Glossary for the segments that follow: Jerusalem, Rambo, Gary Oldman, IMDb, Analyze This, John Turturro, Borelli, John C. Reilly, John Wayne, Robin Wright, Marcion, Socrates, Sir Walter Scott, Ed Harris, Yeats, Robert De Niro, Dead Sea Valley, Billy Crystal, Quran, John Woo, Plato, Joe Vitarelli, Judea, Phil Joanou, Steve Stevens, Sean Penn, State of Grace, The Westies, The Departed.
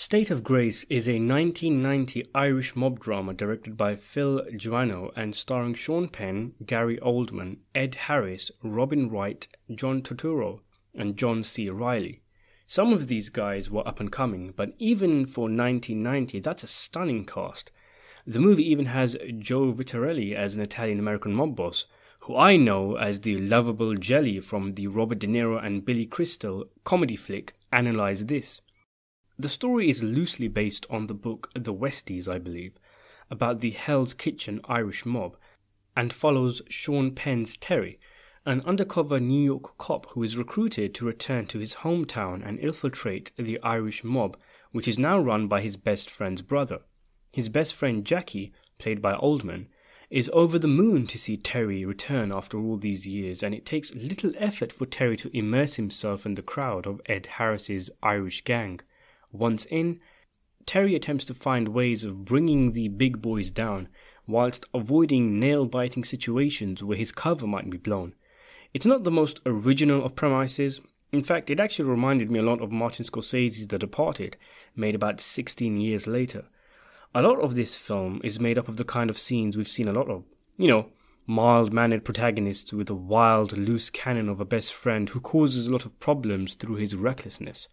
State of Grace is a 1990 Irish mob drama directed by Phil Joanou and starring Sean Penn, Gary Oldman, Ed Harris, Robin Wright, John Turturro, and John C. Reilly. Some of these guys were up and coming, but even for 1990, that's a stunning cast. The movie even has Joe Vitarelli as an Italian-American mob boss, who I know as the lovable Jelly from the Robert De Niro and Billy Crystal comedy flick Analyze This. The story is loosely based on the book The Westies, I believe, about the Hell's Kitchen Irish mob, and follows Sean Penn's Terry, an undercover New York cop who is recruited to return to his hometown and infiltrate the Irish mob, which is now run by his best friend's brother. His best friend Jackie, played by Oldman, is over the moon to see Terry return after all these years, and it takes little effort for Terry to immerse himself in the crowd of Ed Harris's Irish gang. Once in, Terry attempts to find ways of bringing the big boys down whilst avoiding nail-biting situations where his cover might be blown. It's not the most original of premises. In fact, it actually reminded me a lot of Martin Scorsese's The Departed, made about 16 years later. A lot of this film is made up of the kind of scenes we've seen a lot of. You know, mild-mannered protagonists with a wild, loose cannon of a best friend who causes a lot of problems through his recklessness.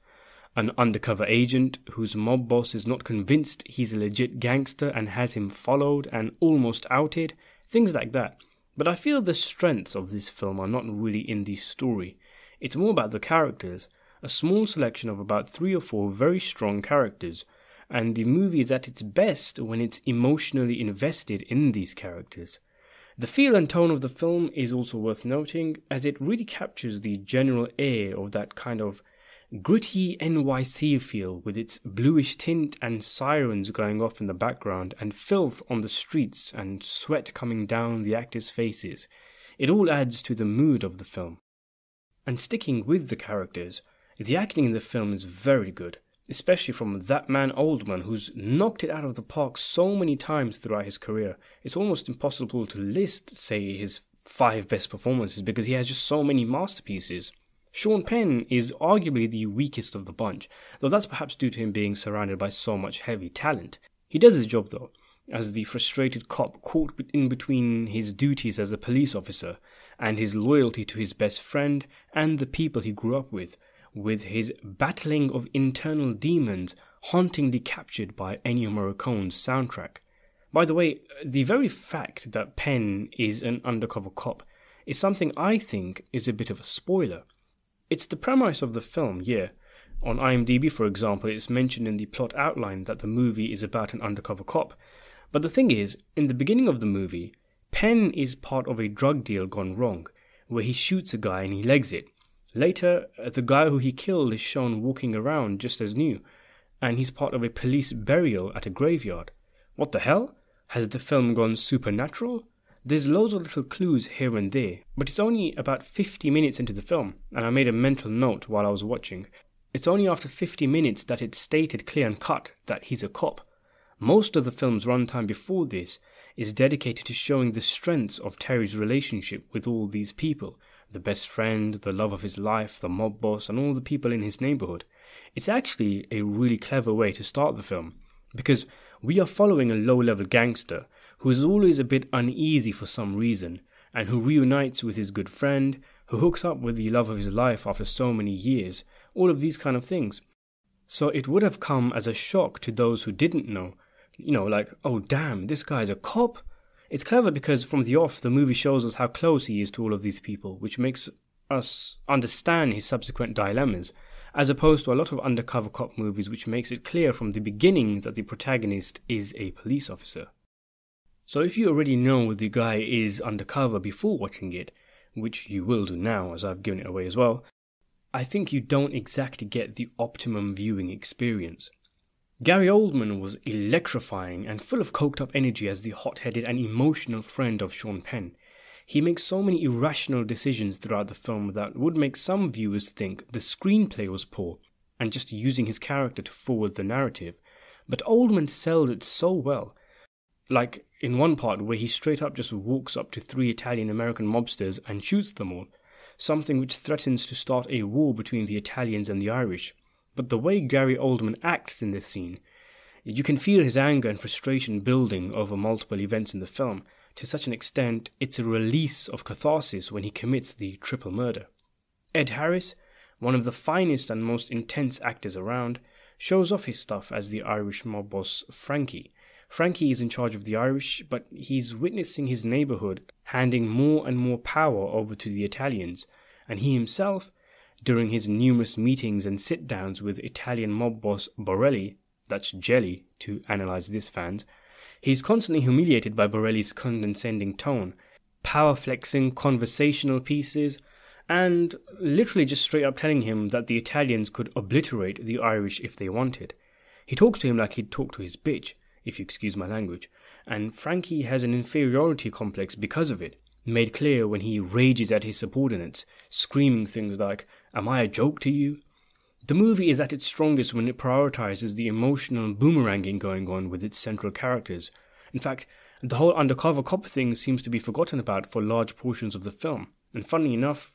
An undercover agent whose mob boss is not convinced he's a legit gangster and has him followed and almost outed, things like that. But I feel the strengths of this film are not really in the story. It's more about the characters, a small selection of about 3 or 4 very strong characters, and the movie is at its best when it's emotionally invested in these characters. The feel and tone of the film is also worth noting, as it really captures the general air of that kind of gritty NYC feel, with its bluish tint and sirens going off in the background and filth on the streets and sweat coming down the actors' faces. It all adds to the mood of the film. And sticking with the characters, the acting in the film is very good, especially from that man Oldman, who's knocked it out of the park so many times throughout his career. It's almost impossible to list, say, his 5 best performances because he has just so many masterpieces. Sean Penn is arguably the weakest of the bunch, though that's perhaps due to him being surrounded by so much heavy talent. He does his job though, as the frustrated cop caught in between his duties as a police officer and his loyalty to his best friend and the people he grew up with his battling of internal demons hauntingly captured by Ennio Morricone's soundtrack. By the way, the very fact that Penn is an undercover cop is something I think is a bit of a spoiler. It's the premise of the film, yeah. On IMDb, for example, it's mentioned in the plot outline that the movie is about an undercover cop. But the thing is, in the beginning of the movie, Penn is part of a drug deal gone wrong, where he shoots a guy and he legs it. Later, the guy who he killed is shown walking around just as new, and he's part of a police burial at a graveyard. What the hell? Has the film gone supernatural? There's loads of little clues here and there, but it's only about 50 minutes into the film, and I made a mental note while I was watching. It's only after 50 minutes that it's stated clear and cut that he's a cop. Most of the film's runtime before this is dedicated to showing the strengths of Terry's relationship with all these people, the best friend, the love of his life, the mob boss, and all the people in his neighborhood. It's actually a really clever way to start the film, because we are following a low-level gangster who is always a bit uneasy for some reason, and who reunites with his good friend, who hooks up with the love of his life after so many years, all of these kind of things. So it would have come as a shock to those who didn't know, like, oh damn, this guy's a cop? It's clever because from the off, the movie shows us how close he is to all of these people, which makes us understand his subsequent dilemmas, as opposed to a lot of undercover cop movies which makes it clear from the beginning that the protagonist is a police officer. So if you already know the guy is undercover before watching it, which you will do now as I've given it away as well, I think you don't exactly get the optimum viewing experience. Gary Oldman was electrifying and full of coked up energy as the hot-headed and emotional friend of Sean Penn. He makes so many irrational decisions throughout the film that would make some viewers think the screenplay was poor and just using his character to forward the narrative, but Oldman sells it so well. Like in one part where he straight up just walks up to 3 Italian-American mobsters and shoots them all, something which threatens to start a war between the Italians and the Irish, But the way Gary Oldman acts in this scene, you can feel his anger and frustration building over multiple events in the film. To such an extent, it's a release of catharsis when he commits the triple murder. Ed Harris, one of the finest and most intense actors around, shows off his stuff as the Irish mob boss Frankie. Frankie is in charge of the Irish, but he's witnessing his neighbourhood handing more and more power over to the Italians, and he himself, during his numerous meetings and sit-downs with Italian mob boss Borelli, that's Jelly to Analyze This fans, he's constantly humiliated by Borelli's condescending tone, power-flexing conversational pieces, and literally just straight up telling him that the Italians could obliterate the Irish if they wanted. He talks to him like he'd talk to his bitch, if you excuse my language, and Frankie has an inferiority complex because of it, made clear when he rages at his subordinates, screaming things like, "Am I a joke to you?" The movie is at its strongest when it prioritizes the emotional boomeranging going on with its central characters. In fact, the whole undercover cop thing seems to be forgotten about for large portions of the film, and funnily enough,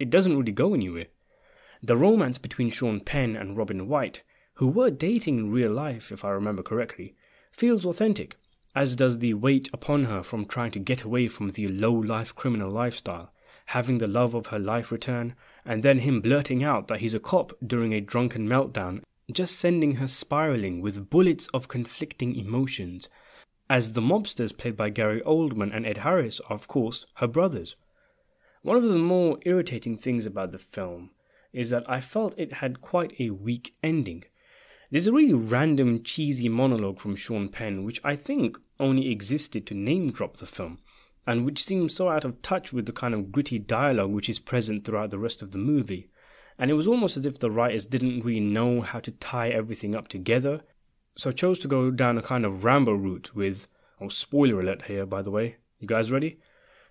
it doesn't really go anywhere. The romance between Sean Penn and Robin Wright, who were dating in real life if I remember correctly, feels authentic, as does the weight upon her from trying to get away from the low-life criminal lifestyle, having the love of her life return, and then him blurting out that he's a cop during a drunken meltdown, just sending her spiralling with bullets of conflicting emotions, as the mobsters played by Gary Oldman and Ed Harris are, of course, her brothers. One of the more irritating things about the film is that I felt it had quite a weak ending. There's a really random, cheesy monologue from Sean Penn, which I think only existed to name-drop the film, and which seems so out of touch with the kind of gritty dialogue which is present throughout the rest of the movie. And it was almost as if the writers didn't really know how to tie everything up together, so chose to go down a kind of Rambo route with, oh, spoiler alert here, by the way, you guys ready?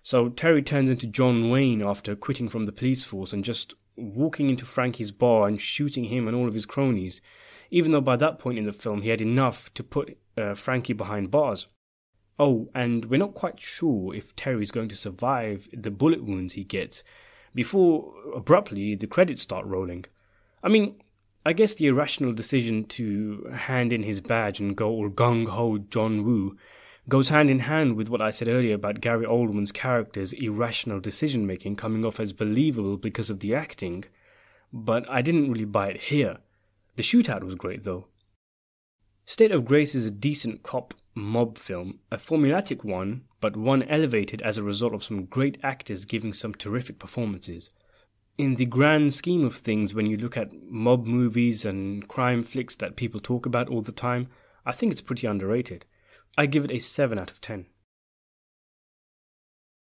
So Terry turns into John Wayne after quitting from the police force and just walking into Frankie's bar and shooting him and all of his cronies, even though by that point in the film he had enough to put Frankie behind bars. Oh, and we're not quite sure if Terry's going to survive the bullet wounds he gets, before, abruptly, the credits start rolling. I mean, I guess the irrational decision to hand in his badge and go all gung-ho John Woo goes hand in hand with what I said earlier about Gary Oldman's character's irrational decision-making coming off as believable because of the acting, but I didn't really buy it here. The shootout was great, though. State of Grace is a decent cop mob film, a formulaic one, but one elevated as a result of some great actors giving some terrific performances. In the grand scheme of things, when you look at mob movies and crime flicks that people talk about all the time, I think it's pretty underrated. I give it a 7 out of 10.